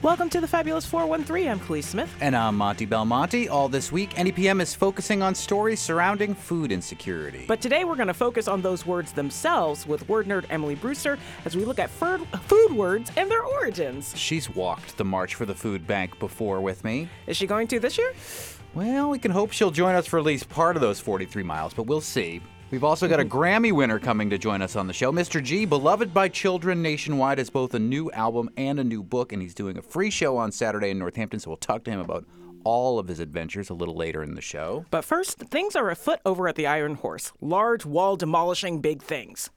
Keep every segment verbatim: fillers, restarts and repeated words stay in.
Welcome to the Fabulous four one three. I'm Kalee Smith. And I'm Monty Belmonte. All this week, N E P M is focusing on stories surrounding food insecurity. But today we're going to focus on those words themselves with word nerd Emily Brewster as we look at fur- food words and their origins. She's walked the March for the Food Bank before with me. Is she going to this year? Well, we can hope she'll join us for at least part of those forty-three miles, but we'll see. We've also got a Grammy winner coming to join us on the show. Mister G, beloved by children nationwide, has both a new album and a new book, and he's doing a free show on Saturday in Northampton, so we'll talk to him about all of his adventures a little later in the show. But first, things are afoot over at the Iron Horse. Large, wall-demolishing big things.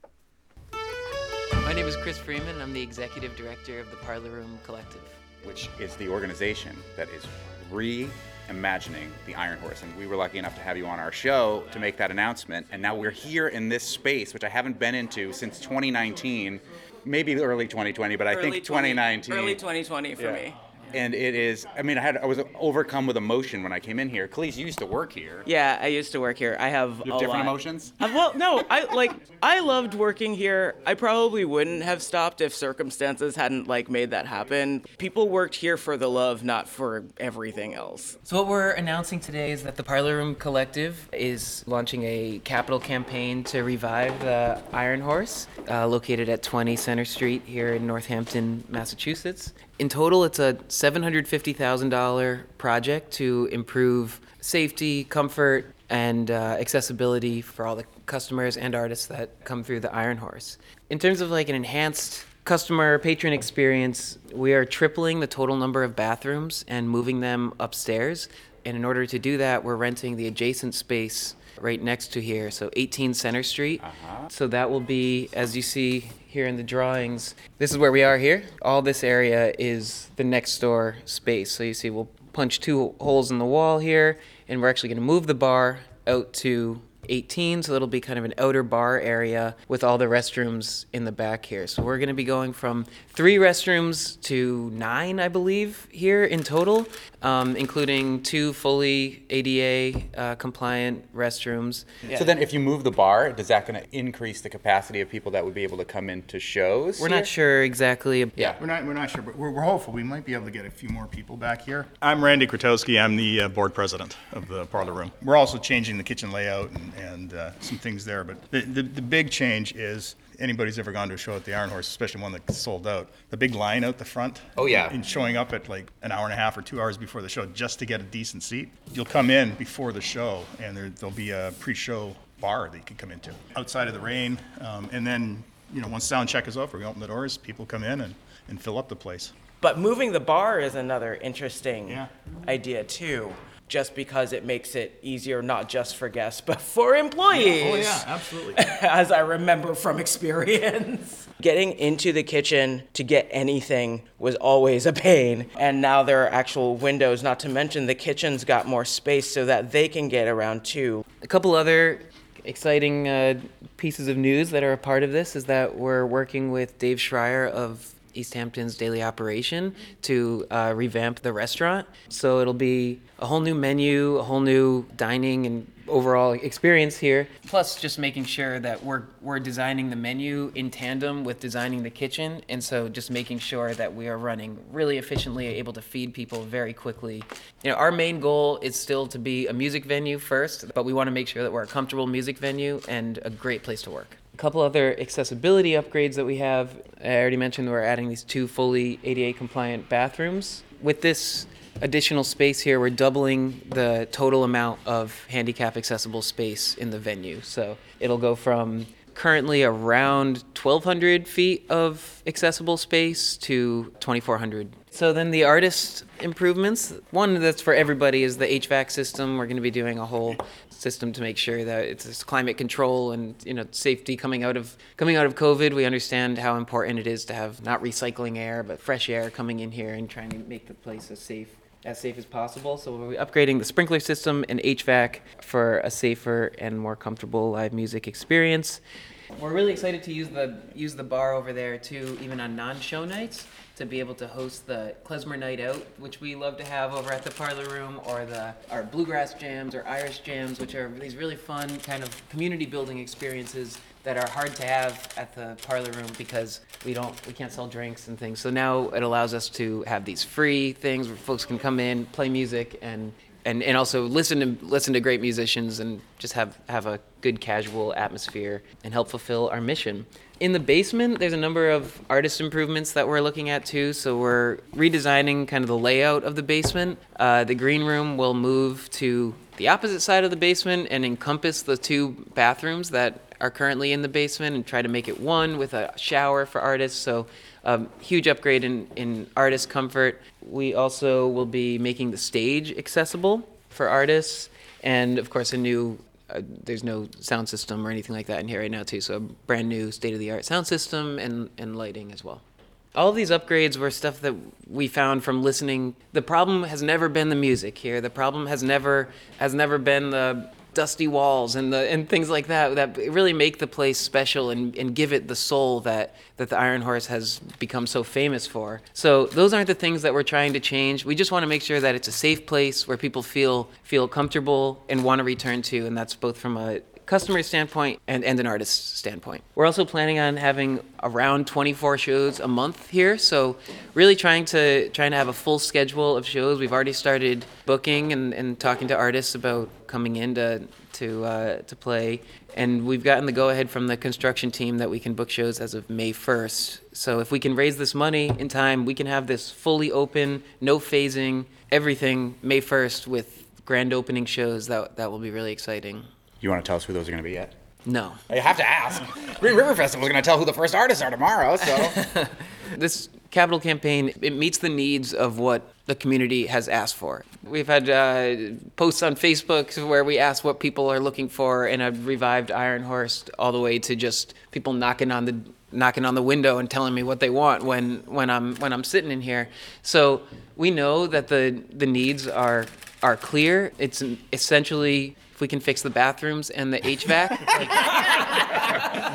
My name is Chris Freeman. I'm the executive director of the Parlor Room Collective, which is the organization that is re- imagining the Iron Horse, and we were lucky enough to have you on our show to make that announcement, and now we're here in this space, which I haven't been into since twenty nineteen, maybe early twenty twenty, but early I think twenty nineteen. Early twenty twenty for yeah. me. And it is, I mean, I had I was overcome with emotion when I came in here. Kalee, you used to work here. Yeah, I used to work here. I have, you have a different lot. emotions? Uh, well, no, I like I loved working here. I probably wouldn't have stopped if circumstances hadn't like made that happen. People worked here for the love, not for everything else. So what we're announcing today is that the Parlor Room Collective is launching a capital campaign to revive the Iron Horse, uh, located at twenty Center Street here in Northampton, Massachusetts. In total, it's a seven hundred fifty thousand dollars project to improve safety, comfort, and uh, accessibility for all the customers and artists that come through the Iron Horse. In terms of like an enhanced customer patron experience, we are tripling the total number of bathrooms and moving them upstairs. And in order to do that, we're renting the adjacent space right next to here, so eighteen Center Street. Uh-huh. So that will be, as you see here in the drawings, this is where we are here. All this area is the next door space. So you see we'll punch two holes in the wall here, and we're actually going to move the bar out to eighteen, so it'll be kind of an outer bar area with all the restrooms in the back here. So we're going to be going from three restrooms to nine, I believe, here in total, um, including two fully A D A uh, compliant restrooms. Yeah. So then if you move the bar, does that going to increase the capacity of people that would be able to come into shows? We're here? Not sure exactly. Yeah. yeah, we're not we're not sure, but we're, we're hopeful we might be able to get a few more people back here. I'm Randy Kowalski. I'm the uh, board president of the Parlor Room. We're also changing the kitchen layout and and uh, some things there, but the, the the big change is, anybody's ever gone to a show at the Iron Horse, especially one that's sold out, the big line out the front. Oh yeah. And showing up at like an hour and a half or two hours before the show just to get a decent seat. You'll come in before the show, and there, there'll be a pre-show bar that you can come into outside of the rain, um, and then, you know, once sound check is over, we open the doors, people come in and, and fill up the place. But moving the bar is another interesting yeah. idea too. Just because it makes it easier, not just for guests, but for employees. Oh, yeah, absolutely. As I remember from experience. Getting into the kitchen to get anything was always a pain. And now there are actual windows, not to mention the kitchen's got more space so that they can get around too. A couple other exciting uh, pieces of news that are a part of this is that we're working with Dave Schreier of East Hampton's Daily Operation to uh, revamp the restaurant. So it'll be a whole new menu, a whole new dining and overall experience here. Plus just making sure that we're we're designing the menu in tandem with designing the kitchen. And so just making sure that we are running really efficiently, able to feed people very quickly. You know, our main goal is still to be a music venue first, but we want to make sure that we're a comfortable music venue and a great place to work. A couple other accessibility upgrades that we have. I already mentioned we're adding these two fully A D A compliant bathrooms. With this additional space here, we're doubling the total amount of handicap accessible space in the venue. So it'll go from currently around twelve hundred feet of accessible space to twenty-four hundred. So then the artist improvements, one that's for everybody is the H V A C system. We're going to be doing a whole system to make sure that it's climate control and, you know, safety coming out of coming out of COVID. We understand how important it is to have not recycling air, but fresh air coming in here and trying to make the place as safe as safe as possible. So we'll be upgrading the sprinkler system and H V A C for a safer and more comfortable live music experience. We're really excited to use the use the bar over there too, even on non-show nights, to be able to host the Klezmer Night Out, which we love to have over at the Parlor Room, or the our bluegrass jams or Irish jams, which are these really fun kind of community building experiences that are hard to have at the Parlor Room because we don't we can't sell drinks and things. So now it allows us to have these free things where folks can come in, play music, and and, and also listen to listen to great musicians and just have, have a good casual atmosphere and help fulfill our mission. In the basement, there's a number of artist improvements that we're looking at too. So we're redesigning kind of the layout of the basement. Uh, the green room will move to the opposite side of the basement and encompass the two bathrooms that are currently in the basement and try to make it one with a shower for artists. So um, huge upgrade in, in artist comfort. We also will be making the stage accessible for artists. And of course a new, uh, there's no sound system or anything like that in here right now too. So a brand new state-of-the-art sound system and, and lighting as well. All of these upgrades were stuff that we found from listening. The problem has never been the music here. The problem has never has never been the dusty walls and the and things like that that really make the place special and, and give it the soul that, that the Iron Horse has become so famous for. So those aren't the things that we're trying to change. We just want to make sure that it's a safe place where people feel feel comfortable and want to return to, and that's both from a customer standpoint and, and an artist standpoint. We're also planning on having around twenty-four shows a month here, so really trying to trying to have a full schedule of shows. We've already started booking and, and talking to artists about coming in to to, uh, to play, and we've gotten the go-ahead from the construction team that we can book shows as of May first. So if we can raise this money in time, we can have this fully open, no phasing, everything May first with grand opening shows. That that will be really exciting. You want to tell us who those are going to be yet? No. I have to ask. Green River Festival is going to tell who the first artists are tomorrow, so. This capital campaign, it meets the needs of what the community has asked for. We've had uh, posts on Facebook where we ask what people are looking for, and I've revived Iron Horse all the way to just people knocking on the knocking on the window and telling me what they want when, when I'm when I'm sitting in here. So we know that the the needs are are clear. It's essentially, if we can fix the bathrooms and the H V A C, like,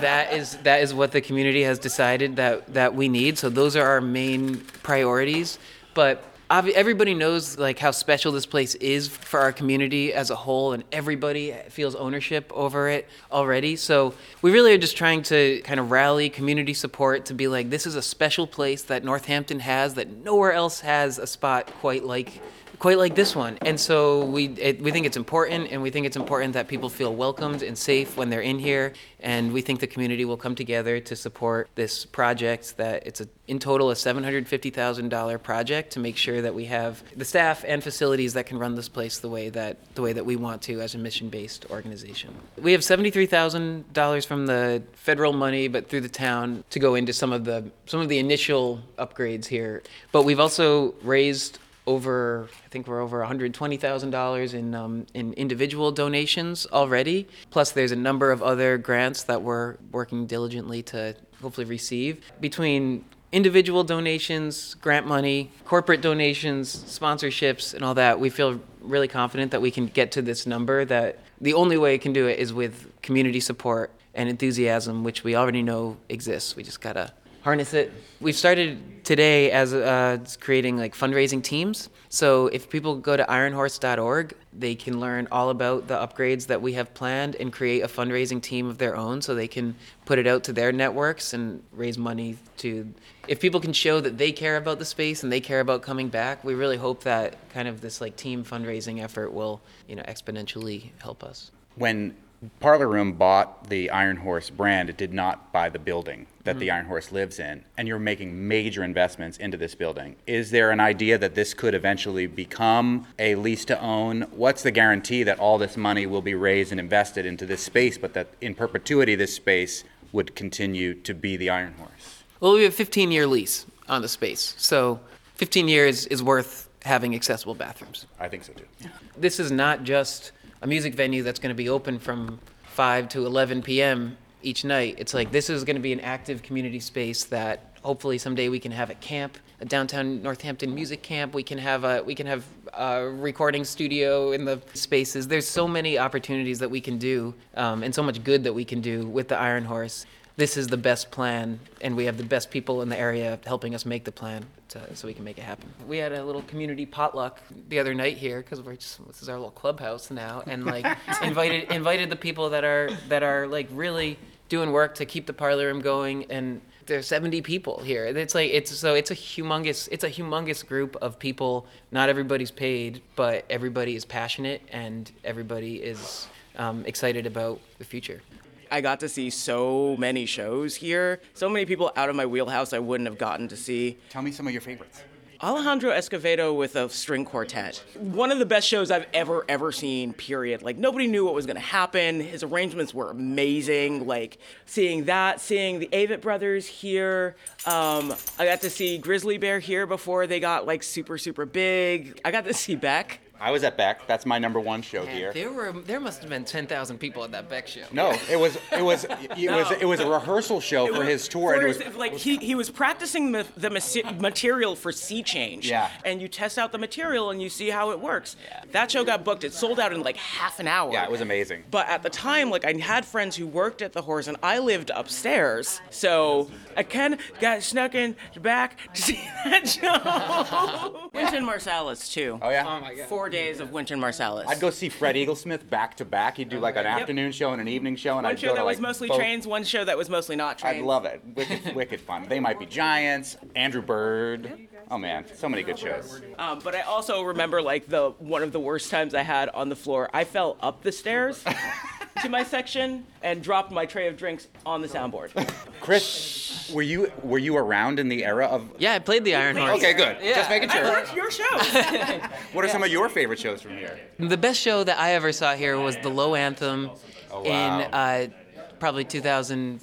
that is that is what the community has decided that, that we need. So those are our main priorities. But obvi- everybody knows like how special this place is for our community as a whole, and everybody feels ownership over it already. So we really are just trying to kind of rally community support to be like, this is a special place that Northampton has, that nowhere else has a spot quite like quite like this one. And so we it, we think it's important, and we think it's important that people feel welcomed and safe when they're in here, and we think the community will come together to support this project. That it's a, in total a seven hundred fifty thousand dollars project to make sure that we have the staff and facilities that can run this place the way that the way that we want to as a mission-based organization. We have seventy-three thousand dollars from the federal money, but through the town to go into some of the some of the initial upgrades here. But we've also raised over, I think we're over one hundred twenty thousand dollars in um, in individual donations already. Plus there's a number of other grants that we're working diligently to hopefully receive. Between individual donations, grant money, corporate donations, sponsorships, and all that, we feel really confident that we can get to this number, that the only way we can do it is with community support and enthusiasm, which we already know exists. We just gotta harness it. We've started today as uh, creating like fundraising teams. So if people go to iron horse dot org, they can learn all about the upgrades that we have planned and create a fundraising team of their own, so they can put it out to their networks and raise money to. If people can show that they care about the space and they care about coming back, we really hope that kind of this like team fundraising effort will, you know, exponentially help us. When Parlor Room bought the Iron Horse brand, it did not buy the building that mm-hmm. the Iron Horse lives in, and you're making major investments into this building. Is there an idea that this could eventually become a lease to own? What's the guarantee that all this money will be raised and invested into this space, but that in perpetuity this space would continue to be the Iron Horse? Well, we have a fifteen-year lease on the space, so fifteen years is worth having accessible bathrooms. I think so too. Yeah. This is not just a music venue that's going to be open from five to eleven p.m. each night. It's like, this is going to be an active community space that hopefully someday we can have a camp, a downtown Northampton music camp. We can have a we can have a recording studio in the spaces. There's so many opportunities that we can do, um, and so much good that we can do with the Iron Horse. This is the best plan, and we have the best people in the area helping us make the plan to, so we can make it happen. We had a little community potluck the other night here, because we're just, this is our little clubhouse now, and like invited invited the people that are that are like really doing work to keep the Parlor Room going, and there's seventy people here. It's like it's so it's a humongous it's a humongous group of people. Not everybody's paid, but everybody is passionate and everybody is um, excited about the future. I got to see so many shows here, so many people out of my wheelhouse I wouldn't have gotten to see. Tell me some of your favorites. Alejandro Escovedo with a string quartet. One of the best shows I've ever, ever seen, period. Like, nobody knew what was going to happen. His arrangements were amazing. Like, seeing that, seeing the Avett Brothers here. Um, I got to see Grizzly Bear here before they got, like, super, super big. I got to see Beck. I was at Beck. That's my number one show here. There were there must have been ten thousand people at that Beck show. No, it was it was it no. was it was a rehearsal show it for was, his tour. For his, it was like he, he was practicing the the material for Sea Change. Yeah. And you test out the material and you see how it works. Yeah. That show got booked. It sold out in like half an hour. Yeah, it was amazing. But at the time, like, I had friends who worked at the Horse and I lived upstairs, so I kind of got snuck in the back to see that show. Wynton Marsalis too. Oh yeah. Oh my God. Four days of Wynton Marsalis. I'd go see Fred Eaglesmith back to back. He'd do like an yep. afternoon show and an evening show, and one I'd show go that to was like mostly both. Trains, one show that was mostly not trains. I'd love it. Wicked, wicked fun. They Might Be Giants. Andrew Bird. Oh man, so many good shows. Um, but I also remember like the one of the worst times I had on the floor. I fell up the stairs to my section and dropped my tray of drinks on the soundboard. Chris, were you were you around in the era of? Yeah, I played the Iron Horse. Okay, good. Yeah. Just making sure. I watched your show. What are yeah. some of your favorite shows from here? The best show that I ever saw here was The Low Anthem oh, wow. in uh, probably two thousand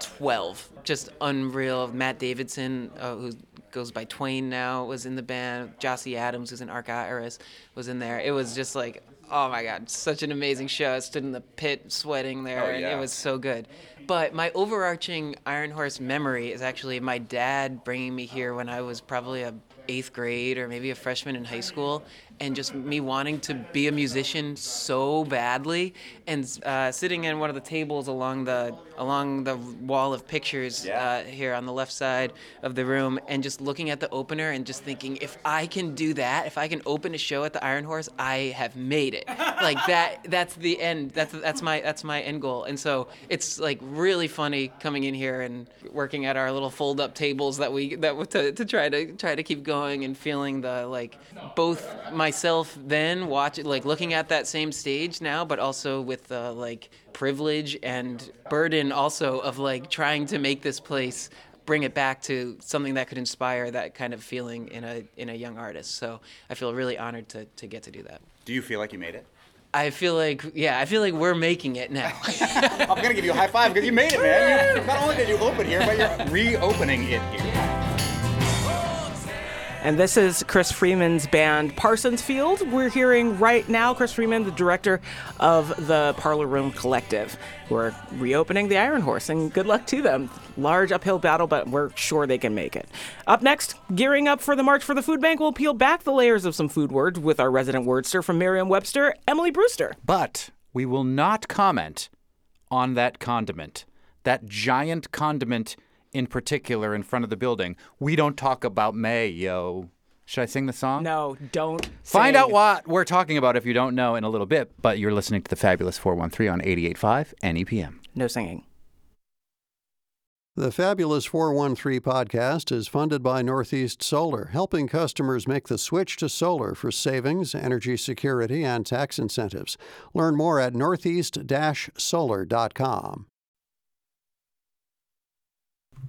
twelve. Just unreal. Matt Davidson, uh, who goes by Twain now, was in the band. Jossie Adams, who's an Arca heiress, was in there. It was just like, oh my God, such an amazing show. I stood in the pit sweating there, oh, yeah. and it was so good. But my overarching Iron Horse memory is actually my dad bringing me here when I was probably a eighth grade or maybe a freshman in high school, and just me wanting to be a musician so badly, and uh, sitting in one of the tables along the along the wall of pictures yeah. uh, here on the left side of the room, and just looking at the opener and just thinking, if I can do that, if I can open a show at the Iron Horse, I have made it. Like that. That's the end. That's that's my that's my end goal. And so it's like really funny coming in here and working at our little fold-up tables that we that to, to try to try to keep going, and feeling the like both my myself then watch it, like looking at that same stage now, but also with the uh, like privilege and burden also of like trying to make this place bring it back to something that could inspire that kind of feeling in a in a young artist. So I feel really honored to to get to do that. Do you feel like you made it? I feel like, yeah, I feel like we're making it now. I'm gonna give you a high five because you made it, man. You, not only did you open here, but you're reopening it here. And this is Chris Freeman's band, Parsons Field. We're hearing right now Chris Freeman, the director of the Parlor Room Collective, who are reopening the Iron Horse, and good luck to them. Large uphill battle, but we're sure they can make it. Up next, gearing up for the March for the Food Bank, we'll peel back the layers of some food words with our resident wordster from Merriam-Webster, Emily Brewster. But we will not comment on that condiment, that giant condiment in particular in front of the building. We don't talk about mayo. Should I sing the song? No, don't Find sing. Out what we're talking about if you don't know in a little bit, but you're listening to the Fabulous four one three on eighty-eight point five N E P M. No singing. The Fabulous four one three podcast is funded by Northeast Solar, helping customers make the switch to solar for savings, energy security, and tax incentives. Learn more at northeast dash solar dot com.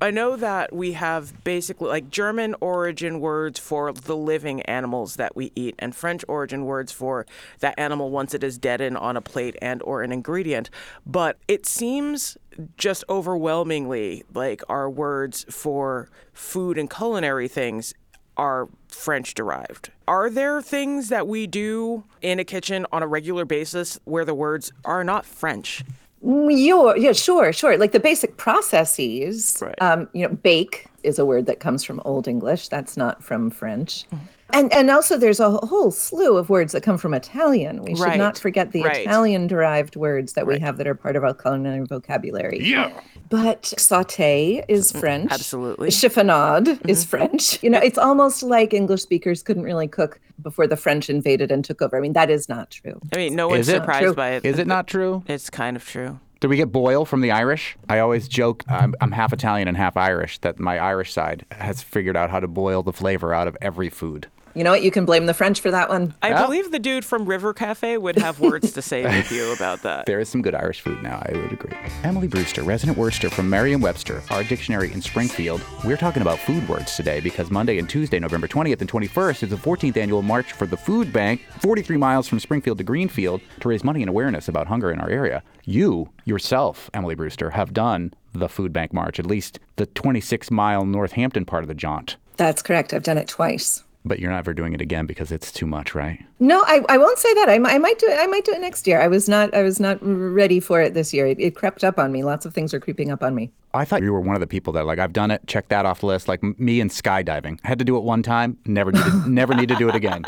I know that we have basically like German origin words for the living animals that we eat, and French origin words for that animal once it is deadened on a plate and or an ingredient. But it seems just overwhelmingly like our words for food and culinary things are French derived. Are there things that we do in a kitchen on a regular basis where the words are not French? You're, yeah, sure, sure. Like the basic processes, right. um, you know, bake is a word that comes from Old English. That's not from French. Mm-hmm. And and also there's a whole slew of words that come from Italian. We right. should not forget the right. Italian-derived words that right. we have that are part of our culinary vocabulary. Yeah. But sauté is French. Absolutely. Chiffonade mm-hmm. is French. You know, it's almost like English speakers couldn't really cook before the French invaded and took over. I mean, that is not true. I mean, no one's surprised by it. Is it not true? It's kind of true. Did we get Boyle from the Irish? I always joke, I'm, I'm half Italian and half Irish, that my Irish side has figured out how to boil the flavor out of every food. You know what? You can blame the French for that one. I yeah. believe the dude from River Cafe would have words to say with you about that. There is some good Irish food now, I would agree. Emily Brewster, resident Worcester from Merriam-Webster, our dictionary in Springfield. We're talking about food words today because Monday and Tuesday, November twentieth and twenty-first, is the fourteenth annual March for the Food Bank, forty-three miles from Springfield to Greenfield, to raise money and awareness about hunger in our area. You, yourself, Emily Brewster, have done the Food Bank March, at least the twenty-six mile Northampton part of the jaunt. That's correct. I've done it twice. But you're never doing it again because it's too much, right? No, I, I won't say that. I, I might do it. I might do it next year. I was not. I was not ready for it this year. It, it crept up on me. Lots of things are creeping up on me. I thought you were one of the people that, like, I've done it. Check that off the list. Like me and skydiving. I had to do it one time. Never need to, never need to do it again.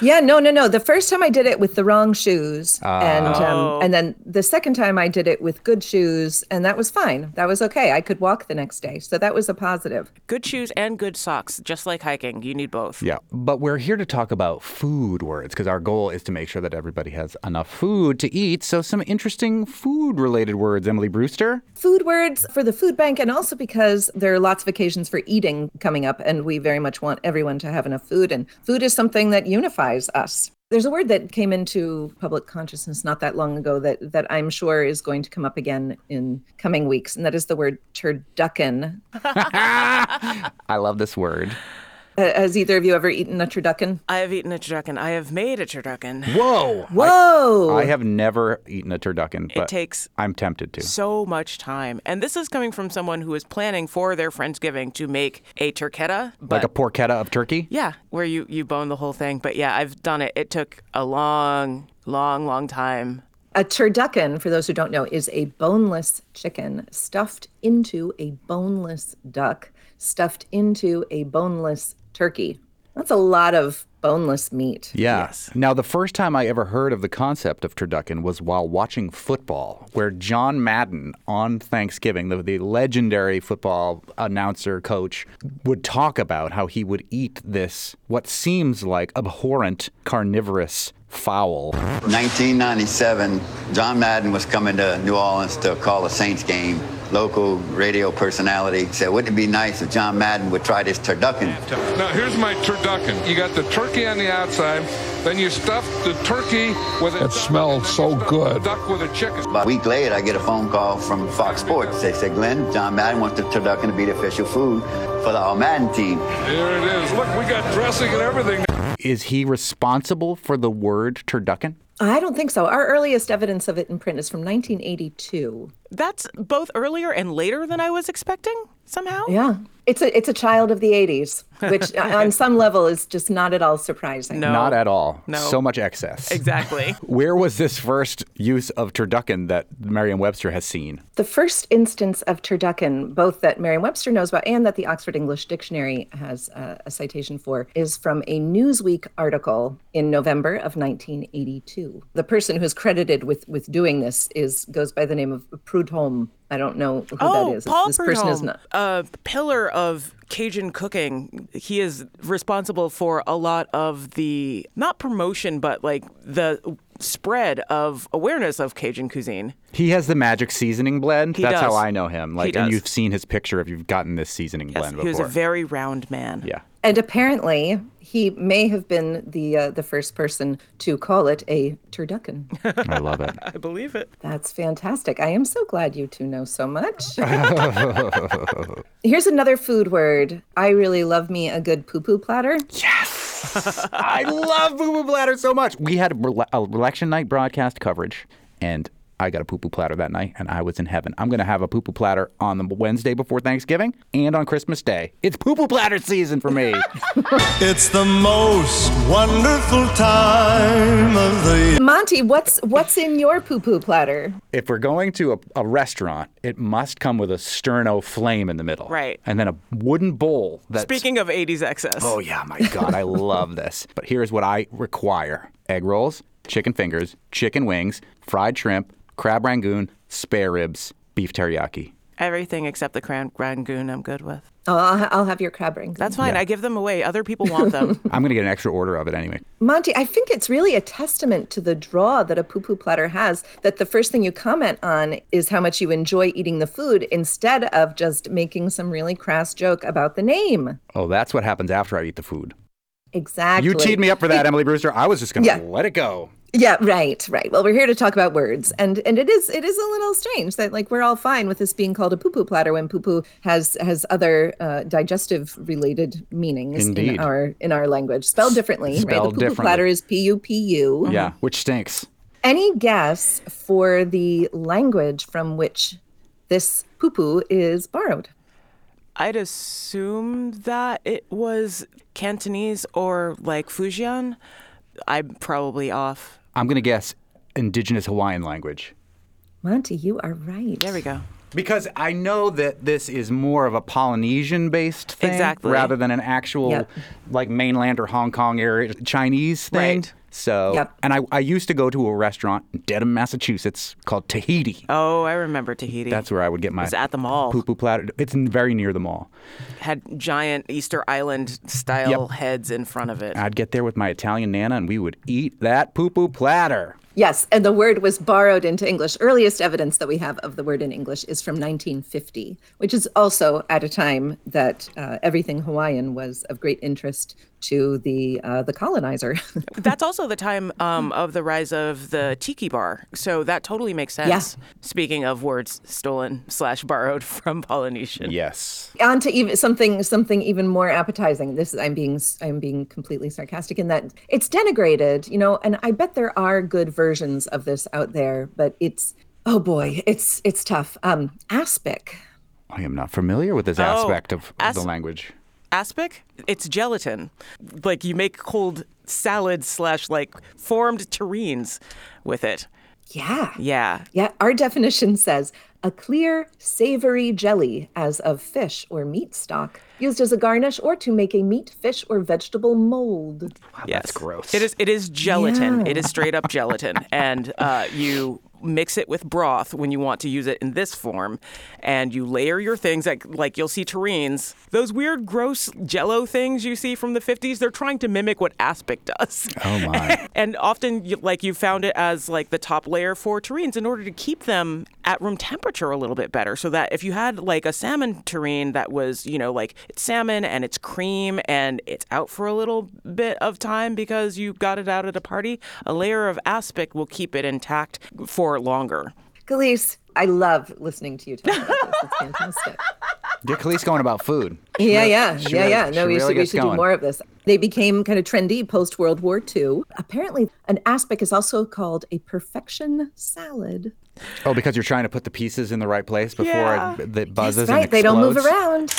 Yeah, no, no, no. The first time I did it with the wrong shoes, uh, and um, and then the second time I did it with good shoes, and that was fine. That was okay. I could walk the next day, so that was a positive. Good shoes and good socks, just like hiking. You need both. Yeah. But we're here to talk about food words because our goal is to make sure that everybody has enough food to eat. So some interesting food-related words, Emily Brewster. Food words for the food bank, and also because there are lots of occasions for eating coming up, and we very much want everyone to have enough food. And food is something that unifies us. There's a word that came into public consciousness not that long ago that, that I'm sure is going to come up again in coming weeks, and that is the word turducken. I love this word. Has either of you ever eaten a turducken? I have eaten a turducken. I have made a turducken. Whoa! Whoa! I, I have never eaten a turducken, but it takes I'm tempted to. So much time. And this is coming from someone who is planning for their Friendsgiving to make a turchetta. But, like a porchetta of turkey? Yeah, where you, you bone the whole thing. But yeah, I've done it. It took a long, long, long time. A turducken, for those who don't know, is a boneless chicken stuffed into a boneless duck, stuffed into a boneless turkey. That's a lot of boneless meat. Yeah. Yes. Now, the first time I ever heard of the concept of turducken was while watching football, where John Madden on Thanksgiving, the, the legendary football announcer, coach, would talk about how he would eat this, what seems like abhorrent, carnivorous fowl. nineteen ninety-seven, John Madden was coming to New Orleans to call a Saints game. Local radio personality said, wouldn't it be nice if John Madden would try this turducken? Now, here's my turducken. You got the turkey on the outside, then you stuff the turkey with a... It smelled so good. Duck with a chicken. About a week later, I get a phone call from Fox Sports. They said, Glenn, John Madden wants the turducken to be the official food for the All-Madden team. There it is. Look, we got dressing and everything. Is he responsible for the word turducken? I don't think so. Our earliest evidence of it in print is from nineteen eighty-two. That's both earlier and later than I was expecting, somehow? Yeah. It's a it's a child of the eighties, which on some level is just not at all surprising. No. Not at all. No. So much excess. Exactly. Where was this first use of turducken that Merriam-Webster has seen? The first instance of turducken, both that Merriam-Webster knows about and that the Oxford English Dictionary has uh, a citation for, is from a Newsweek article in November of nineteen eighty-two. The person who's credited with, with doing this is goes by the name of Prudhomme. I don't know who oh, that is. Paul this Prudhomme, person is not a pillar of Cajun cooking. He is responsible for a lot of the, not promotion, but like the spread of awareness of Cajun cuisine. He has the magic seasoning blend. He That's does. How I know him. Like, and you've seen his picture if you've gotten this seasoning yes, blend before. He was a very round man. Yeah. And apparently, he may have been the uh, the first person to call it a turducken. I love it. I believe it. That's fantastic. I am so glad you two know so much. Here's another food word. I really love me a good poo-poo platter. Yes! I love poo-poo platter so much. We had a, a election night broadcast coverage, and I got a poo-poo platter that night, and I was in heaven. I'm going to have a poo-poo platter on the Wednesday before Thanksgiving and on Christmas Day. It's poo-poo platter season for me. It's the most wonderful time of the year. Monty, what's what's in your poo-poo platter? If we're going to a, a restaurant, it must come with a sterno flame in the middle. Right. And then a wooden bowl. That's... Speaking of eighties excess. Oh, yeah, my God, I love this. But here's what I require. Egg rolls, chicken fingers, chicken wings, fried shrimp, crab rangoon, spare ribs, beef teriyaki. Everything except the crab rangoon I'm good with. Oh, I'll have your crab rangoon. That's fine. Yeah. I give them away. Other people want them. I'm going to get an extra order of it anyway. Monty, I think it's really a testament to the draw that a poo-poo platter has, that the first thing you comment on is how much you enjoy eating the food instead of just making some really crass joke about the name. Oh, that's what happens after I eat the food. Exactly. You teed me up for that, Emily Brewster. I was just going to yeah. let it go. Yeah, right, right. Well, we're here to talk about words. And and it is it is a little strange that, like, we're all fine with this being called a poo-poo platter when poo-poo has has other uh, digestive-related meanings Indeed. in our in our language. Spelled differently, Spelled right? The poo-poo differently. platter is P U P U. Yeah, mm-hmm. Which stinks. Any guess for the language from which this poo-poo is borrowed? I'd assume that it was Cantonese or, like, Fujian. I'm probably off. I'm going to guess indigenous Hawaiian language. Monty, you are right. There we go. Because I know that this is more of a Polynesian-based thing exactly. rather than an actual yep. like mainland or Hong Kong area Chinese thing. Right. So, yep. and I, I used to go to a restaurant in Dedham, Massachusetts called Tahiti. Oh, I remember Tahiti. That's where I would get my... It's at the mall. Poo-poo platter. It's very near the mall. Had giant Easter Island-style yep. heads in front of it. I'd get there with my Italian Nana and we would eat that poo-poo platter. Yes, and the word was borrowed into English. Earliest evidence that we have of the word in English is from nineteen fifty, which is also at a time that uh, everything Hawaiian was of great interest to the uh, the colonizer. That's also the time um, of the rise of the tiki bar. So that totally makes sense. Yeah. Speaking of words stolen slash borrowed from Polynesian. Yes. On to even something something even more appetizing. This is, I'm being I'm being completely sarcastic in that it's denigrated, you know, and I bet there are good versions of this out there, but it's oh boy, it's it's tough. Um, aspic. I am not familiar with this oh, aspect of, of as- the language. Aspic, it's gelatin. Like you make cold salads slash like formed terrines with it. Yeah. Yeah. Yeah. Our definition says a clear, savory jelly as of fish or meat stock used as a garnish or to make a meat, fish, or vegetable mold. Wow, yes. That's gross. It is It is gelatin. Yeah. It is straight up gelatin. And uh, you mix it with broth when you want to use it in this form. And you layer your things, like, like you'll see terrines. Those weird, gross jello things you see from the fifties, they're trying to mimic what aspic does. Oh, my. And often, you, like, you found it as, like, the top layer for terrines in order to keep them at room temperature a little bit better. So that if you had, like, a salmon terrine that was, you know, like, it's salmon and it's cream and it's out for a little bit of time because you got it out at a party, a layer of aspic will keep it intact for longer. Kalee, I love listening to you talk about this. It's fantastic. Yeah, Kalee's going about food. Yeah, yeah, she yeah, really, yeah. No, we really should, we should do more of this. They became kind of trendy post-World War Two. Apparently, an aspic is also called a perfection salad. Oh, because you're trying to put the pieces in the right place before yeah. it, it buzzes right. and explodes? That's right. They don't move around.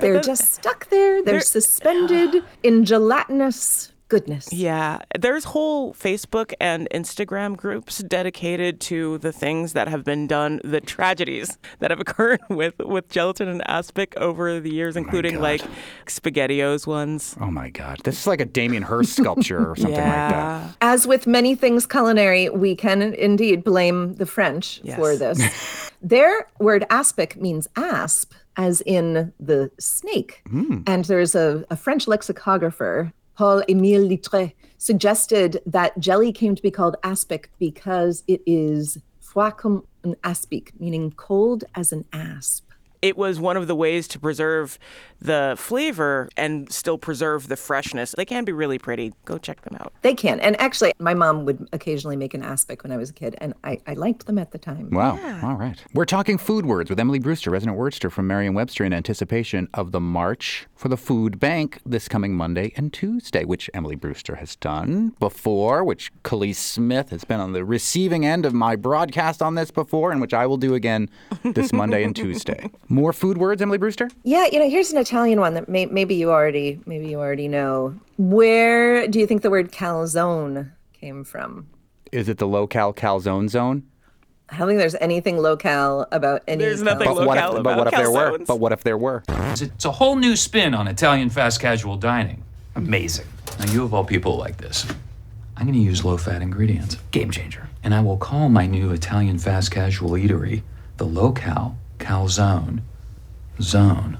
They're just stuck there. They're, They're suspended in gelatinous goodness. Yeah. There's whole Facebook and Instagram groups dedicated to the things that have been done, the tragedies that have occurred with, with gelatin and aspic over the years, including oh like SpaghettiOs ones. Oh my God. This is like a Damien Hirst sculpture or something yeah. like that. As with many things culinary, we can indeed blame the French yes. for this. Their word aspic means asp, as in the snake. Mm. And there's a, a French lexicographer, Paul-Émile Littré, suggested that jelly came to be called aspic because it is froid comme un aspic, meaning cold as an asp. It was one of the ways to preserve the flavor and still preserve the freshness. They can be really pretty. Go check them out. They can. And actually, my mom would occasionally make an aspic when I was a kid, and I, I liked them at the time. Wow. Yeah. All right. We're talking food words with Emily Brewster, resident wordster from Merriam-Webster, in anticipation of the March for the Food Bank this coming Monday and Tuesday, which Emily Brewster has done before, which Kalee Smith has been on the receiving end of my broadcast on this before, and which I will do again this Monday and Tuesday. More food words, Emily Brewster? Yeah, you know, here's an Italian one that may, maybe you already maybe you already know. Where do you think the word calzone came from? Is it the low-cal calzone zone? I don't think there's anything low-cal about any. There's nothing cal- low-cal about But what if there were? But what if there were? It's a whole new spin on Italian fast casual dining. Amazing. Now you of all people like this. I'm going to use low-fat ingredients. Game changer. and I will call my new Italian fast casual eatery the Locale Calzone Zone.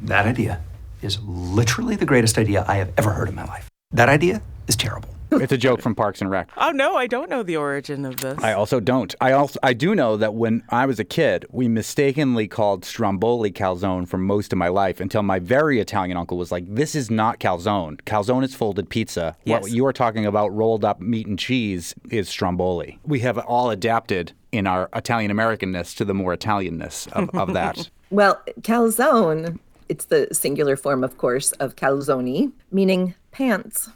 That idea is literally the greatest idea I have ever heard in my life. That idea is terrible. It's a joke from Parks and Rec. Oh, no, I don't know the origin of this. I also don't. I also I do know that when I was a kid, we mistakenly called Stromboli calzone for most of my life until my very Italian uncle was like, this is not calzone. Calzone is folded pizza. Yes. What you are talking about, rolled up meat and cheese, is Stromboli. We have all adapted in our Italian-Americanness to the more Italianness of, of that. Well, calzone, it's the singular form, of course, of calzoni, meaning pants.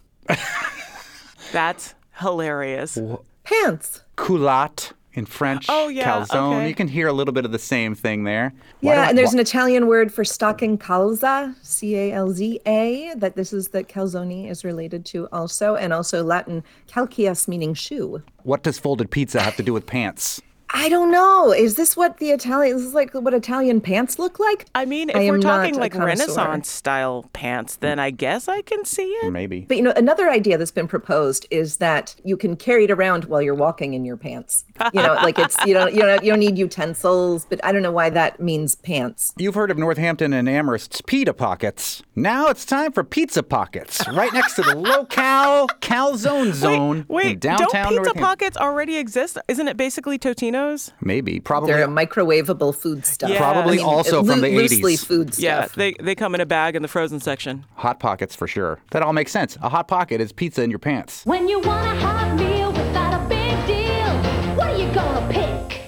That's hilarious. Pants. Culotte in French. Oh, yeah. Calzone. Okay. You can hear a little bit of the same thing there. Yeah, and I, there's wh- an Italian word for stocking, calza, C A L Z A, that this is that calzone is related to also, and also Latin calceus, meaning shoe. What does folded pizza have to do with pants? I don't know. Is this what the Italian, is this like what Italian pants look like? I mean, if I we're talking like Renaissance style pants, then I guess I can see it. Maybe. But you know, another idea that's been proposed is that you can carry it around while you're walking in your pants. You know, like it's, you don't, you don't, you don't need utensils, but I don't know why that means pants. You've heard of Northampton and Amherst's pita pockets. Now it's time for pizza pockets right next to the Locale Calzone Zone. Wait, wait in downtown don't pizza Northampton. Pockets already exist? Isn't it basically Totino? Maybe, probably. They're a microwavable food stuff. Yeah. Probably I mean, also lo- from the eighties. Loosely food stuff. Yeah, they, they come in a bag in the frozen section. Hot Pockets for sure. That all makes sense. A Hot Pocket is pizza in your pants. When you want a hot meal without a big deal, what are you gonna pick?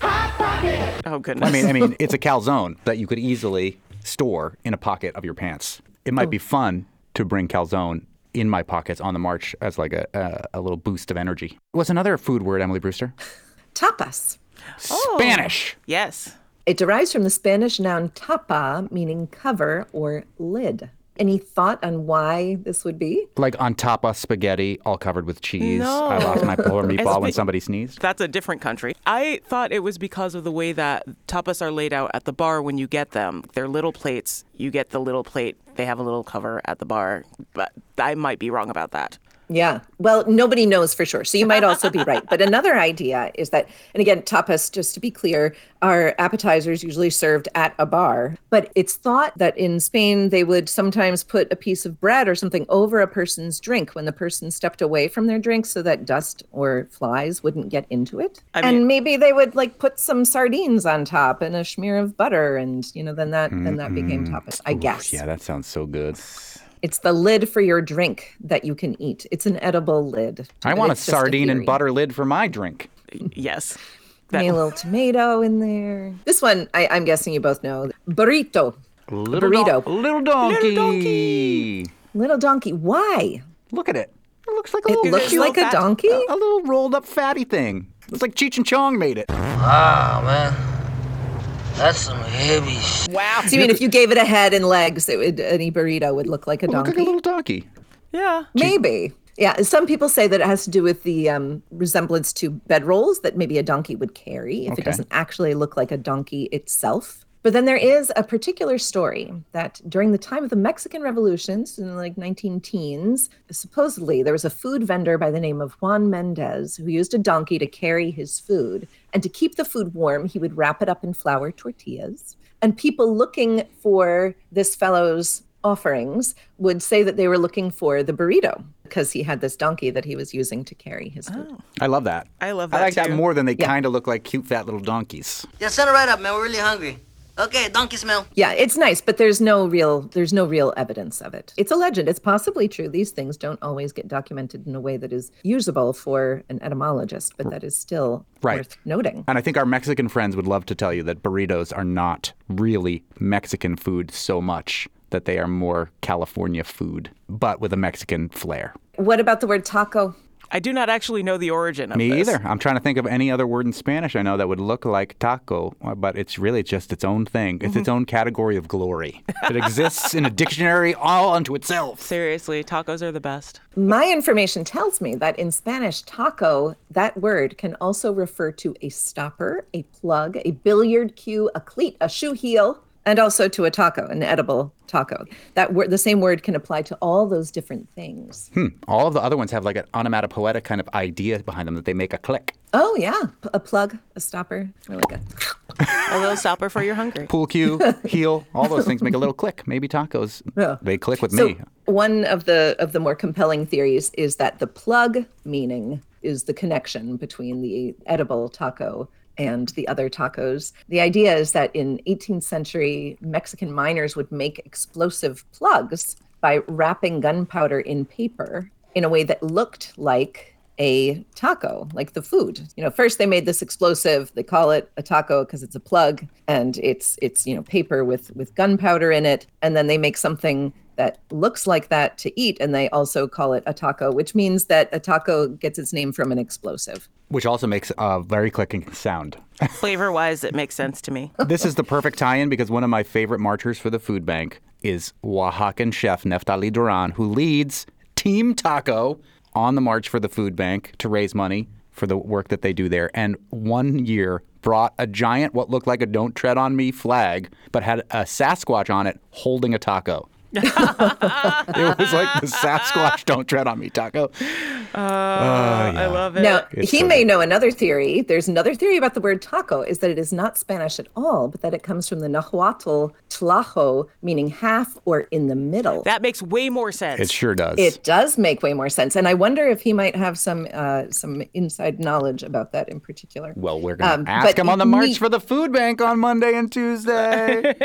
Hot Pocket. Oh, goodness. I mean, I mean, it's a calzone that you could easily store in a pocket of your pants. It might oh. be fun to bring calzone in my pockets on the march as like a, a, a little boost of energy. What's another food word, Emily Brewster? Tapas. Spanish. Oh, yes. It derives from the Spanish noun tapa, meaning cover or lid. Any thought on why this would be? Like on tapa spaghetti, all covered with cheese. No. I lost my poor meatball when somebody sneezed. That's a different country. I thought it was because of the way that tapas are laid out at the bar when you get them. They're little plates. You get the little plate. They have a little cover at the bar. But I might be wrong about that. Yeah. Well, nobody knows for sure. So you might also be right. But another idea is that, and again, tapas, just to be clear, are appetizers usually served at a bar. But it's thought that in Spain, they would sometimes put a piece of bread or something over a person's drink when the person stepped away from their drink so that dust or flies wouldn't get into it. I mean, and maybe they would like put some sardines on top and a smear of butter. And, you know, then that, mm-hmm. then that became tapas, I Oof, guess. Yeah, that sounds so good. It's the lid for your drink that you can eat. It's an edible lid. I want a sardine and butter lid for my drink. Yes. That... Maybe a little tomato in there. This one, I, I'm guessing you both know. Burrito. Little burrito. Don- little donkey. Little donkey. Little donkey. Why? Look at it. It looks like a little. It looks like a donkey? A little rolled up fatty thing. It's like Cheech and Chong made it. Wow, man. That's some heavy shit. Wow. So you mean if you gave it a head and legs, it would, any burrito would look like a donkey? Look like a little donkey. Yeah. Maybe. Yeah. Some people say that it has to do with the um, resemblance to bedrolls that maybe a donkey would carry if okay. it doesn't actually look like a donkey itself. But then there is a particular story that during the time of the Mexican Revolution, so in the like nineteen teens, supposedly there was a food vendor by the name of Juan Mendez who used a donkey to carry his food. And to keep the food warm, he would wrap it up in flour tortillas. And people looking for this fellow's offerings would say that they were looking for the burrito because he had this donkey that he was using to carry his food. Oh. I love that. I love that I like too. that more than they yeah. kind of look like cute, fat little donkeys. Yeah, send it right up, man. We're really hungry. Okay, donkey smell. Yeah, it's nice, but there's no real there's no real evidence of it. It's a legend. It's possibly true. These things don't always get documented in a way that is usable for an etymologist, but that is still right. worth noting. And I think our Mexican friends would love to tell you that burritos are not really Mexican food so much that they are more California food, but with a Mexican flair. What about the word taco? I do not actually know the origin of Me this. Me either. I'm trying to think of any other word in Spanish I know that would look like taco, but it's really just its own thing. It's mm-hmm. its own category of glory. It exists in a dictionary all unto itself. Seriously, tacos are the best. My information tells me that in Spanish, taco, that word can also refer to a stopper, a plug, a billiard cue, a cleat, a shoe heel, And also to a taco, an edible taco. That word, the same word can apply to all those different things. Hmm. All of the other ones have like an onomatopoetic kind of idea behind them that they make a click. Oh, yeah. P- a plug, a stopper, or like a... a little stopper for your hunger. Pool cue, heel, all those things make a little click. Maybe tacos, yeah. They click with so me. One of the of the more compelling theories is that the plug meaning is the connection between the edible taco and the other tacos. The idea is that in eighteenth century, Mexican miners would make explosive plugs by wrapping gunpowder in paper in a way that looked like a taco, like the food. You know, first they made this explosive, they call it a taco because it's a plug and it's, it's you know, paper with, with gunpowder in it. And then they make something that looks like that to eat, and they also call it a taco, which means that a taco gets its name from an explosive. Which also makes a very clicking sound. Flavor-wise, it makes sense to me. This is the perfect tie-in because one of my favorite marchers for the food bank is Oaxacan chef Neftali Duran, who leads Team Taco on the march for the food bank to raise money for the work that they do there. And one year brought a giant, what looked like a Don't Tread on Me flag, but had a Sasquatch on it holding a taco. It was like the Sasquatch Don't Tread on Me taco. Uh, uh, yeah. I love it. Now, it's he so may good. know another theory. There's another theory about the word taco is that it is not Spanish at all, but that it comes from the Nahuatl tlajo, meaning half or in the middle. That makes way more sense. It sure does. It does make way more sense. And I wonder if he might have some uh, some inside knowledge about that in particular. Well, we're going to um, ask him on the March we... for the Food Bank on Monday and Tuesday.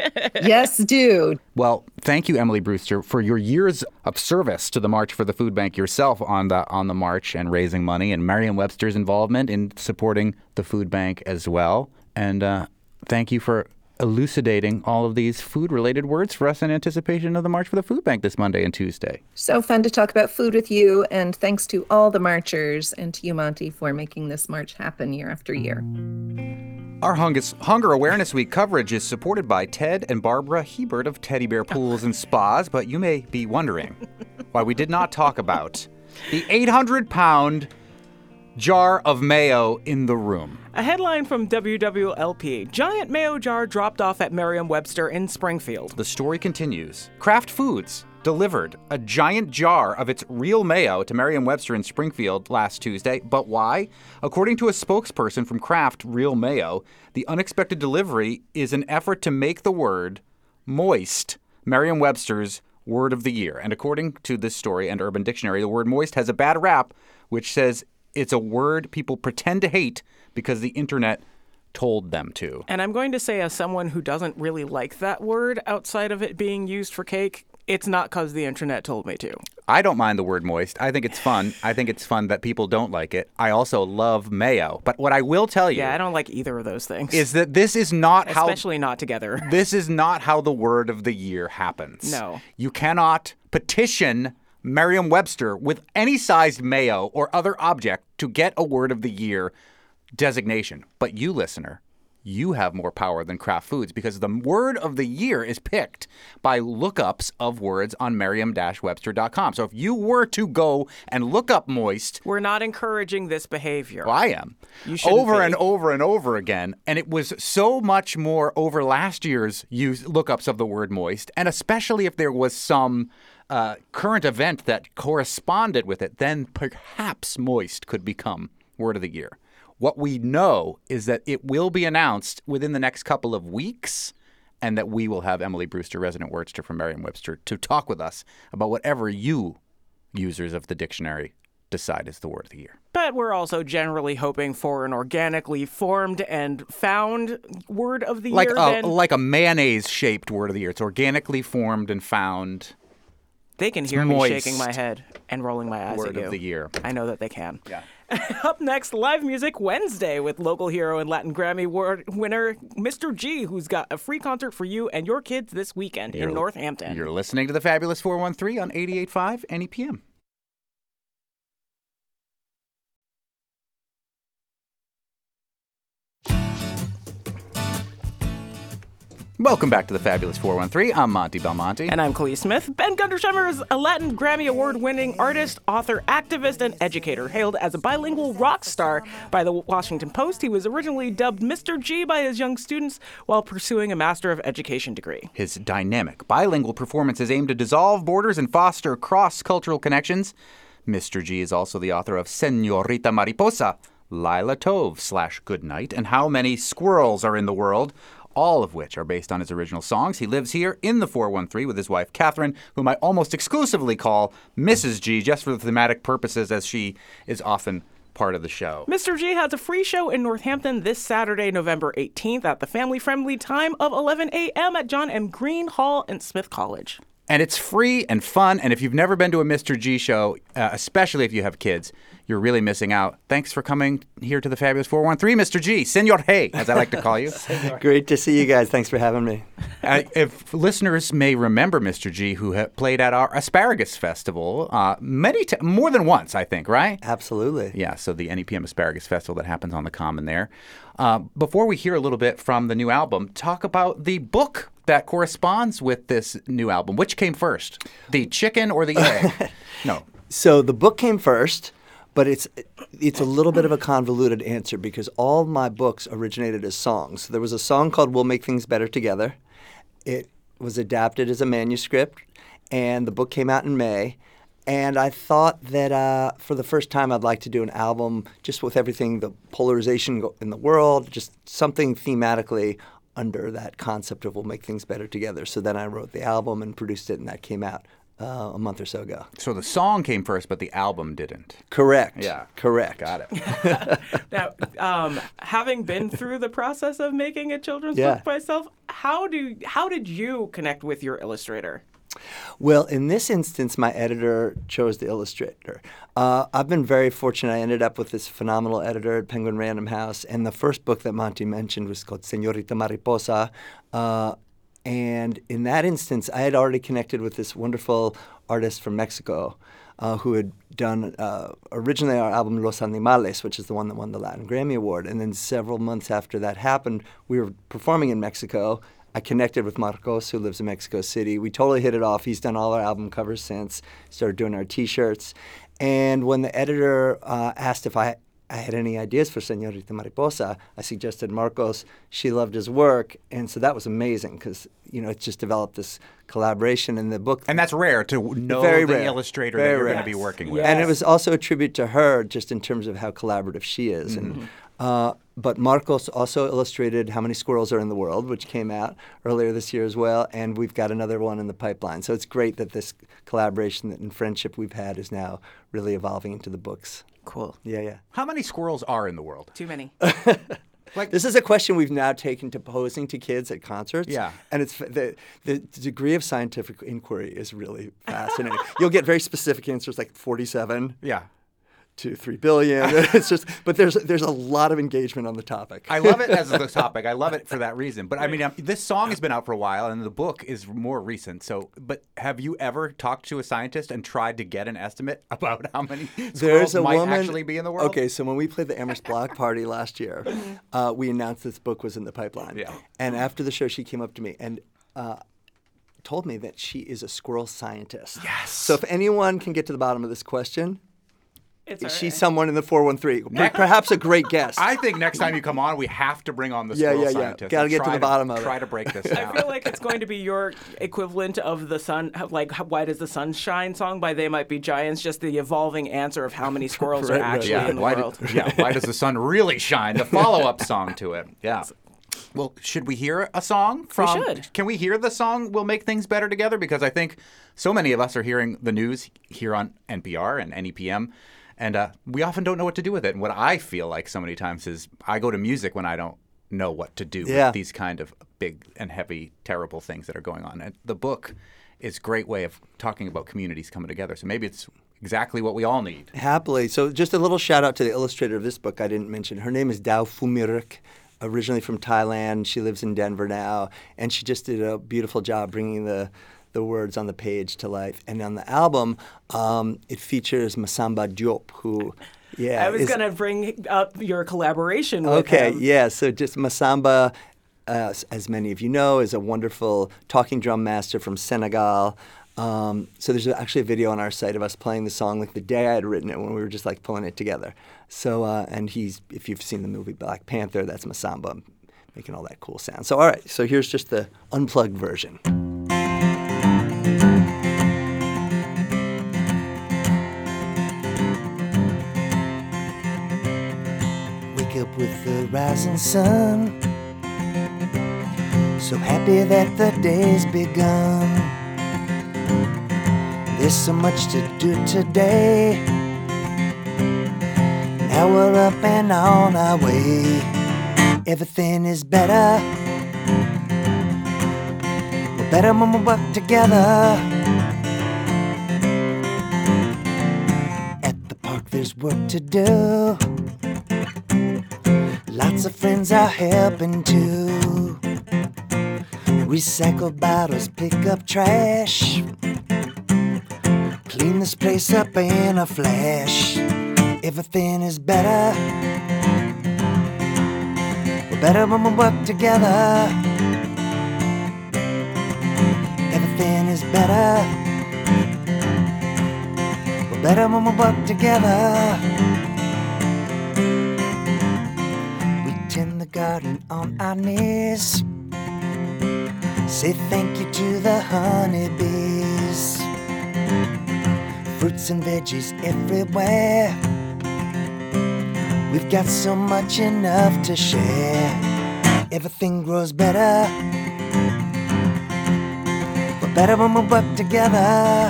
Yes, dude. Well, thank you, Emily Brewster, for your years of service to the March for the Food Bank yourself on the on the march and raising money, and Merriam-Webster's involvement in supporting the food bank as well. And uh, thank you for elucidating all of these food-related words for us in anticipation of the March for the Food Bank this Monday and Tuesday. So fun to talk about food with you, and thanks to all the marchers and to you, Monty, for making this march happen year after year. Our Hunger Awareness Week coverage is supported by Ted and Barbara Hebert of Teddy Bear Pools and Spas, but you may be wondering why we did not talk about the eight hundred pound jar of mayo in the room. A headline from W W L P. Giant mayo jar dropped off at Merriam-Webster in Springfield. The story continues. Kraft Foods delivered a giant jar of its real mayo to Merriam-Webster in Springfield last Tuesday. But why? According to a spokesperson from Kraft Real Mayo, the unexpected delivery is an effort to make the word moist Merriam-Webster's word of the year. And according to this story and Urban Dictionary, the word moist has a bad rap, which says it's a word people pretend to hate because the internet told them to. And I'm going to say, as someone who doesn't really like that word outside of it being used for cake, it's not because the internet told me to. I don't mind the word moist. I think it's fun. I think it's fun that people don't like it. I also love mayo. But what I will tell you... Yeah, I don't like either of those things. ...is that this is not how... Especially not together. This is not how the word of the year happens. No. You cannot petition Merriam-Webster with any sized mayo or other object to get a word of the year designation. But you, listener, you have more power than Kraft Foods because the word of the year is picked by lookups of words on merriam webster dot com. So if you were to go and look up moist... We're not encouraging this behavior. Well, I am. You shouldn't Over be. and over and over again. And it was so much more over last year's use lookups of the word moist. And especially if there was some... Uh, current event that corresponded with it, then perhaps moist could become word of the year. What we know is that it will be announced within the next couple of weeks, and that we will have Emily Brewster, resident wordster from Merriam-Webster, to talk with us about whatever you, users of the dictionary, decide is the word of the year. But we're also generally hoping for an organically formed and found word of the like year. A, then. Like a mayonnaise-shaped word of the year. It's organically formed and found. They can hear me shaking my head and rolling my eyes at you. Word of the year. I know that they can. Yeah. Up next, Live Music Wednesday with local hero and Latin Grammy Award winner Mister G, who's got a free concert for you and your kids this weekend you're, in Northampton. You're listening to the Fabulous four one three on eighty-eight point five N E P M. Welcome back to the Fabulous four one three. I'm Monty Belmonte. And I'm Kalee Smith. Ben Gundersheimer is a Latin Grammy Award-winning artist, author, activist, and educator. Hailed as a bilingual rock star by the Washington Post, he was originally dubbed Mister G by his young students while pursuing a Master of Education degree. His dynamic, bilingual performances aim to dissolve borders and foster cross-cultural connections. Mister G is also the author of Señorita Mariposa, Lila Tove slash Goodnight, and How Many Squirrels Are in the World, all of which are based on his original songs. He lives here in the four one three with his wife, Catherine, whom I almost exclusively call Missus G, just for the thematic purposes, as she is often part of the show. Mister G has a free show in Northampton this Saturday, November eighteenth, at the family-friendly time of eleven a.m. at John M. Greene Hall in Smith College. And it's free and fun, and if you've never been to a Mister G show, uh, especially if you have kids, you're really missing out. Thanks for coming here to the Fabulous four one three, Mister G, Senor Hey, as I like to call you. Great to see you guys. Thanks for having me. Uh, if listeners may remember Mister G, who ha- played at our Asparagus Festival uh, many t- more than once, I think, right? Absolutely. Yeah, so the N E P M Asparagus Festival that happens on the Common there. Uh, before we hear a little bit from the new album, talk about the book that corresponds with this new album. Which came first, the chicken or the egg? No. So the book came first, but it's it's a little bit of a convoluted answer because all my books originated as songs. So there was a song called We'll Make Things Better Together. It was adapted as a manuscript, and the book came out in May. And I thought that uh, for the first time I'd like to do an album just with everything, the polarization in the world, just something thematically under that concept of we'll make things better together. So then I wrote the album and produced it, and that came out uh, a month or so ago. So the song came first, but the album didn't. Correct. Yeah. Correct. Got it. Now, um, having been through the process of making a children's yeah. book myself, how do how did you connect with your illustrator? Well, in this instance, my editor chose the illustrator. Uh, I've been very fortunate. I ended up with this phenomenal editor at Penguin Random House, and the first book that Monty mentioned was called Señorita Mariposa. Uh, and in that instance, I had already connected with this wonderful artist from Mexico uh, who had done uh, originally our album Los Animales, which is the one that won the Latin Grammy Award. And then several months after that happened, we were performing in Mexico. I connected with Marcos, who lives in Mexico City. We totally hit it off. He's done all our album covers since, started doing our T-shirts. And when the editor uh, asked if I, I had any ideas for Señorita Mariposa, I suggested Marcos. She loved his work. And so that was amazing because, you know, it's just developed this collaboration in the book. And that's rare to know very the rare. illustrator very that you're going to be working with. Yes. And it was also a tribute to her just in terms of how collaborative she is. Mm-hmm. And Uh, but Marcos also illustrated How Many Squirrels Are in the World, which came out earlier this year as well, and we've got another one in the pipeline. So it's great that this collaboration and friendship we've had is now really evolving into the books. Cool. Yeah, yeah. How many squirrels are in the world? Too many. Like, this is a question we've now taken to posing to kids at concerts. Yeah. And it's the the degree of scientific inquiry is really fascinating. You'll get very specific answers like forty-seven. Yeah. Two, three billion. It's just, but there's there's a lot of engagement on the topic. I love it as the topic. I love it for that reason. But I mean, I'm, this song has been out for a while, and the book is more recent. So, but have you ever talked to a scientist and tried to get an estimate about how many squirrels might woman, actually be in the world? Okay, so when we played the Amherst Block Party last year, uh, we announced this book was in the pipeline. Yeah. And after the show, she came up to me and. Uh, told me that she is a squirrel scientist. Yes. So if anyone can get to the bottom of this question. Right. She's someone in the four one three. Perhaps a great guest. I think next time you come on, we have to bring on the squirrel yeah, yeah, yeah. scientist. Got to get to the bottom of it. Try to break this down. I feel like it's going to be your equivalent of the sun, like Why Does the Sun Shine song by They Might Be Giants, just the evolving answer of how many squirrels right, are actually right. yeah, in the why world. Do, yeah, Why Does the Sun Really Shine, the follow-up song to it. Yeah. Well, should we hear a song? From, we should. Can we hear the song We'll Make Things Better Together? Because I think so many of us are hearing the news here on N P R and N E P M. And uh, we often don't know what to do with it. And what I feel like so many times is I go to music when I don't know what to do yeah. with these kind of big and heavy, terrible things that are going on. And the book is a great way of talking about communities coming together. So maybe it's exactly what we all need. Happily. So just a little shout out to the illustrator of this book I didn't mention. Her name is Dao Fumirik, originally from Thailand. She lives in Denver now. And she just did a beautiful job bringing the the words on the page to life. And on the album, um, it features Masamba Diop, who, yeah. I was going to bring up your collaboration with okay, him. Okay, yeah. So just Masamba uh, as many of you know, is a wonderful talking drum master from Senegal. Um, so there's actually a video on our site of us playing the song like the day I had written it, when we were just like pulling it together. So, uh, and he's, if you've seen the movie Black Panther, that's Masamba making all that cool sound. So, all right, so here's just the unplugged version. Wake up with the rising sun, so happy that the day's begun. There's so much to do today, now we're up and on our way. Everything is better, we're better when we work together. At the park there's work to do, lots of friends are helping too. Recycle bottles, pick up trash, clean this place up in a flash. Everything is better, we're better when we work together. Everything is better, we're better when we work together. We tend the garden on our knees, say thank you to the honeybees. Fruits and veggies everywhere, we've got so much enough to share. Everything grows better, we're better when we work together.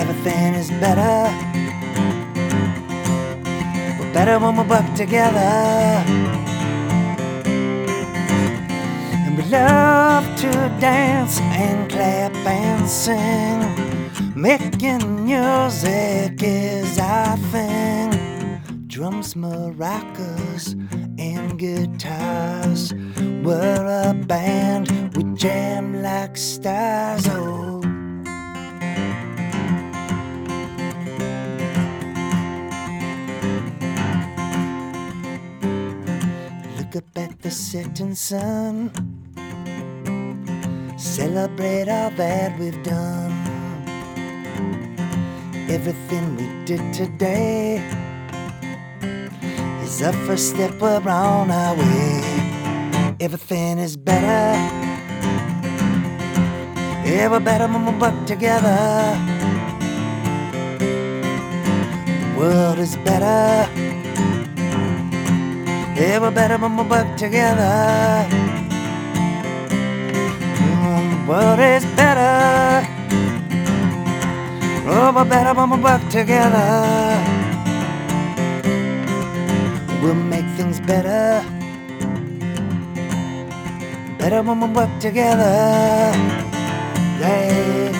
Everything is better, we're better when we work together. And we love to dance and clap and sing, making music is our thing. Drums, maracas, and guitars, we're a band, we jam like stars, oh. Look up at the setting sun, celebrate all that we've done. Everything we did today is the first step, we're on our way. Everything is better, yeah, we're better when we work together. The world is better, yeah, we're better when we work together. The world is better, oh, we're better when we work together. We'll make things better, better when we work together. Yeah.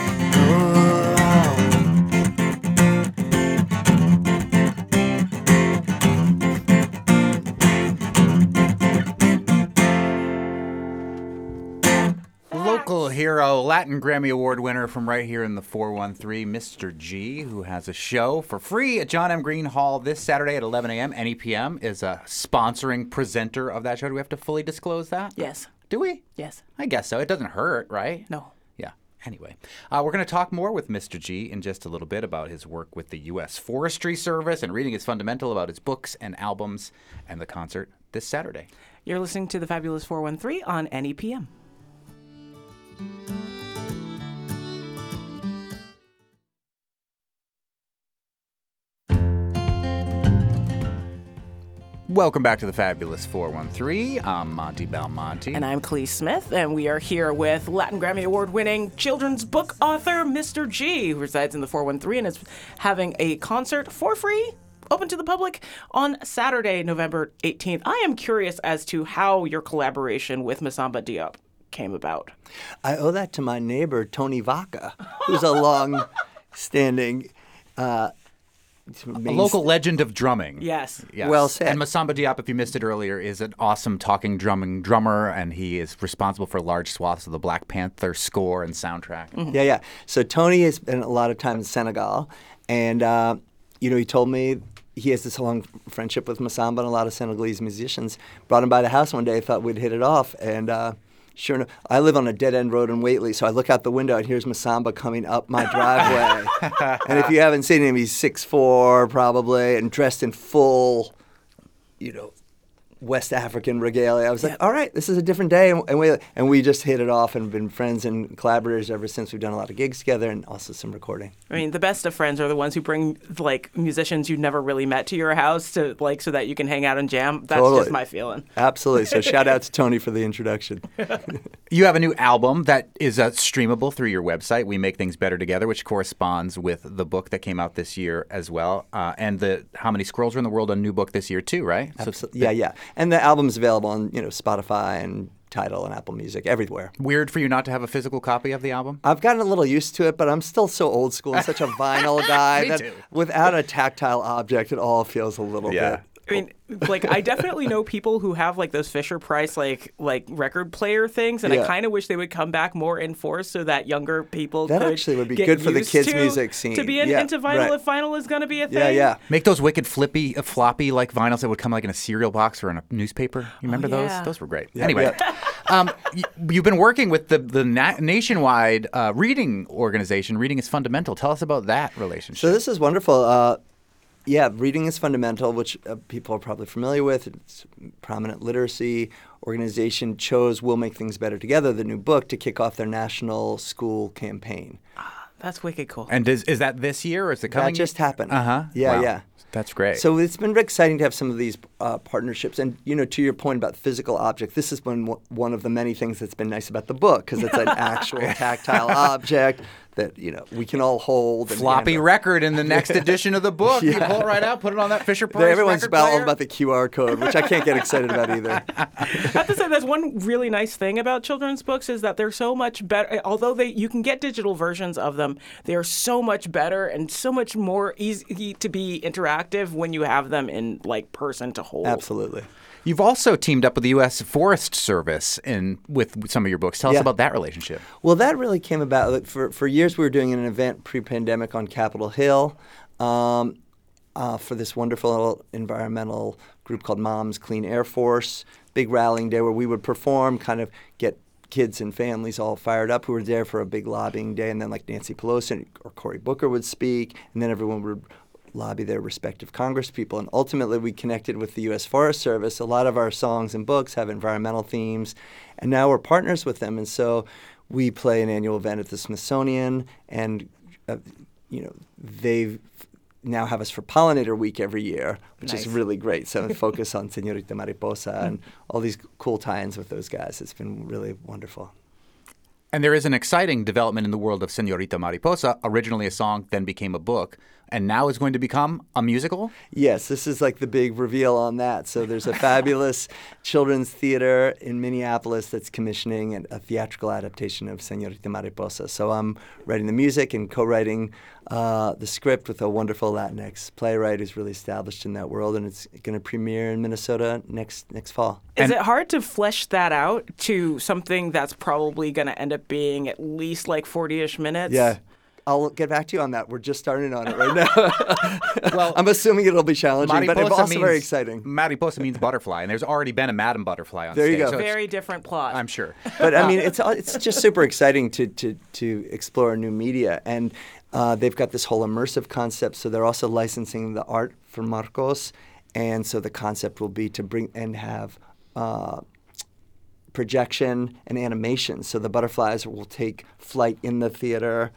Hero, Latin Grammy Award winner from right here in the four one three, Mister G, who has a show for free at John M. Greene Hall this Saturday at eleven a.m. N E P M is a sponsoring presenter of that show. Do we have to fully disclose that? Yes. Do we? Yes. I guess so. It doesn't hurt, right? No. Yeah. Anyway, uh, we're going to talk more with Mister G in just a little bit about his work with the U S Forestry Service, and reading is fundamental about his books and albums, and the concert this Saturday. You're listening to The Fabulous four one three on N E P M. Welcome back to the Fabulous four one three. I'm Monty Belmonte. And I'm Kalee Smith, and we are here with Latin Grammy Award-winning children's book author Mister G, who resides in the four one three and is having a concert for free, open to the public, on Saturday, November eighteenth. I am curious as to how your collaboration with Massamba Diop came about. I owe that to my neighbor, Tony Vaca, who's a long-standing uh, a local st- legend of drumming. Yes. yes. Well said. And Massamba Diop, if you missed it earlier, is an awesome talking drumming drummer, and he is responsible for large swaths of the Black Panther score and soundtrack. Mm-hmm. Yeah, yeah. So Tony has spent a lot of time in Senegal, and, uh, you know, he told me he has this long friendship with Massamba and a lot of Senegalese musicians. Brought him by the house one day, thought we'd hit it off, and uh, sure enough, I live on a dead-end road in Whately, so I look out the window, and here's Massamba coming up my driveway. And if you haven't seen him, he's six foot four, probably, and dressed in full, you know, West African regalia. I was like, all right, this is a different day. And we, and we just hit it off and been friends and collaborators ever since. We've done a lot of gigs together and also some recording. I mean, the best of friends are the ones who bring, like, musicians you've never really met to your house to, like, so that you can hang out and jam. That's totally. Just my feeling. Absolutely. So shout out to Tony for the introduction. You have a new album that is uh, streamable through your website, We Make Things Better Together, which corresponds with the book that came out this year as well. Uh, and the How Many Squirrels Are in the World, a new book this year too, right? Absolutely. So, yeah, yeah. And the album's available on, you know, Spotify and Tidal and Apple Music, everywhere. Weird for you not to have a physical copy of the album? I've gotten a little used to it, but I'm still so old school and such a vinyl guy that too. Without a tactile object, it all feels a little yeah. bit. I mean, like, I definitely know people who have, like, those Fisher-Price, like, like record player things, and yeah. I kind of wish they would come back more in force so that younger people that could actually would be good for the kids' to, music scene. To be in, yeah, into vinyl right. if vinyl is going to be a thing. Yeah, yeah. Make those wicked flippy, uh, floppy, like, vinyls that would come, like, in a cereal box or in a newspaper. You remember oh, yeah. those? Those were great. Yeah, anyway. Yeah. um, you, you've been working with the, the na- nationwide uh, reading organization. Reading is Fundamental. Tell us about that relationship. So this is wonderful. Uh, Yeah, Reading is Fundamental, which uh, people are probably familiar with. It's a prominent literacy organization, chose We'll Make Things Better Together, the new book, to kick off their national school campaign. Ah, that's wicked cool. And is is that this year or is it coming? That just happened. Uh-huh. Yeah, wow. yeah. That's great. So it's been exciting to have some of these uh, partnerships. And, you know, to your point about physical object, this has been w- one of the many things that's been nice about the book because it's an actual tactile object that, you know, we can all hold. And floppy handle. Record in the next edition of the book. Yeah. You pull it right out, put it on that Fisher-Price record Everyone's about, all about the Q R code, which I can't get excited about either. I have to say, that's one really nice thing about children's books is that they're so much better. Although they you can get digital versions of them, they are so much better and so much more easy to be interactive when you have them in, like, person to hold. Absolutely. You've also teamed up with the U S Forest Service in, with some of your books. Tell yeah. us about that relationship. Well, that really came about. For, for years, we were doing an event pre-pandemic on Capitol Hill um, uh, for this wonderful environmental group called Moms Clean Air Force, big rallying day where we would perform, kind of get kids and families all fired up. We were there for a big lobbying day, and then like Nancy Pelosi or Cory Booker would speak, and then everyone would lobby their respective congresspeople. And ultimately, we connected with the U S Forest Service. A lot of our songs and books have environmental themes, and now we're partners with them. And so we play an annual event at the Smithsonian, and uh, you know they now have us for Pollinator Week every year, which nice. Is really great. So focus on Señorita Mariposa and all these cool tie-ins with those guys. It's been really wonderful. And there is an exciting development in the world of Señorita Mariposa, originally a song, then became a book, and now is going to become a musical? Yes, this is like the big reveal on that. So there's a fabulous children's theater in Minneapolis that's commissioning a theatrical adaptation of Señorita Mariposa. So I'm writing the music and co-writing uh, the script with a wonderful Latinx playwright who's really established in that world, and it's going to premiere in Minnesota next next fall. Is and- it hard to flesh that out to something that's probably going to end up being at least like forty-ish minutes? Yeah. I'll get back to you on that. We're just starting on it right now. Well, I'm assuming it'll be challenging, Mariposa but it's also means, very exciting. Mariposa means butterfly, and there's already been a Madam Butterfly on there stage. There you go. So very different plot. I'm sure. But, I mean, it's it's just super exciting to, to, to explore new media. And uh, they've got this whole immersive concept, so they're also licensing the art from Marcos. And so the concept will be to bring and have uh, projection and animation. So the butterflies will take flight in the theater.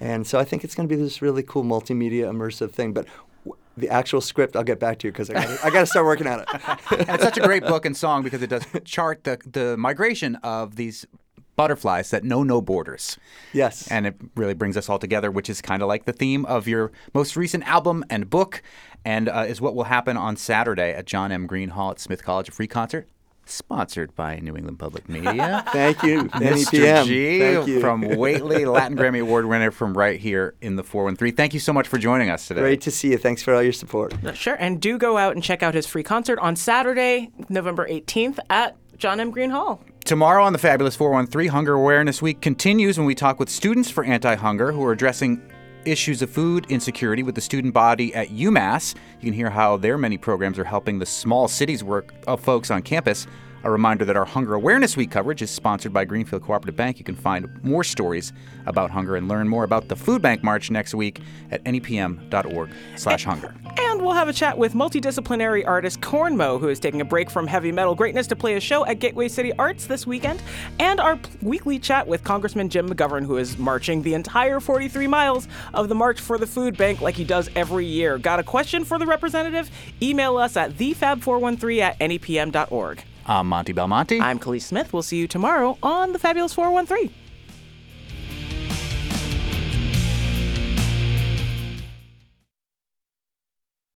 And so I think it's going to be this really cool multimedia immersive thing. But w- the actual script, I'll get back to you because I got to start working on it. And it's such a great book and song because it does chart the, the migration of these butterflies that know no borders. Yes. And it really brings us all together, which is kind of like the theme of your most recent album and book, and uh, is what will happen on Saturday at John M. Greene Hall at Smith College, a free concert. Sponsored by New England Public Media. Thank you, Mister G. Thank you. From Whately, Latin Grammy Award winner from right here in the four one three. Thank you so much for joining us today. Great to see you. Thanks for all your support. Sure, and do go out and check out his free concert on Saturday, November eighteenth at John M. Greene Hall. Tomorrow on the Fabulous four one three, Hunger Awareness Week continues when we talk with Students for Anti-Hunger who are addressing issues of food insecurity with the student body at UMass. You can hear how their many programs are helping the small cities work of folks on campus. A reminder that our Hunger Awareness Week coverage is sponsored by Greenfield Cooperative Bank. You can find more stories about hunger and learn more about the Food Bank March next week at N E P M dot org slash hunger. And we'll have a chat with multidisciplinary artist Kornmo, who is taking a break from heavy metal greatness to play a show at Gateway City Arts this weekend, and our weekly chat with Congressman Jim McGovern, who is marching the entire forty-three miles of the March for the Food Bank like he does every year. Got a question for the representative? Email us at the fab four one three at N E P M dot org. I'm Monty Belmonte. I'm Kalee Smith. We'll see you tomorrow on The Fabulous four one three.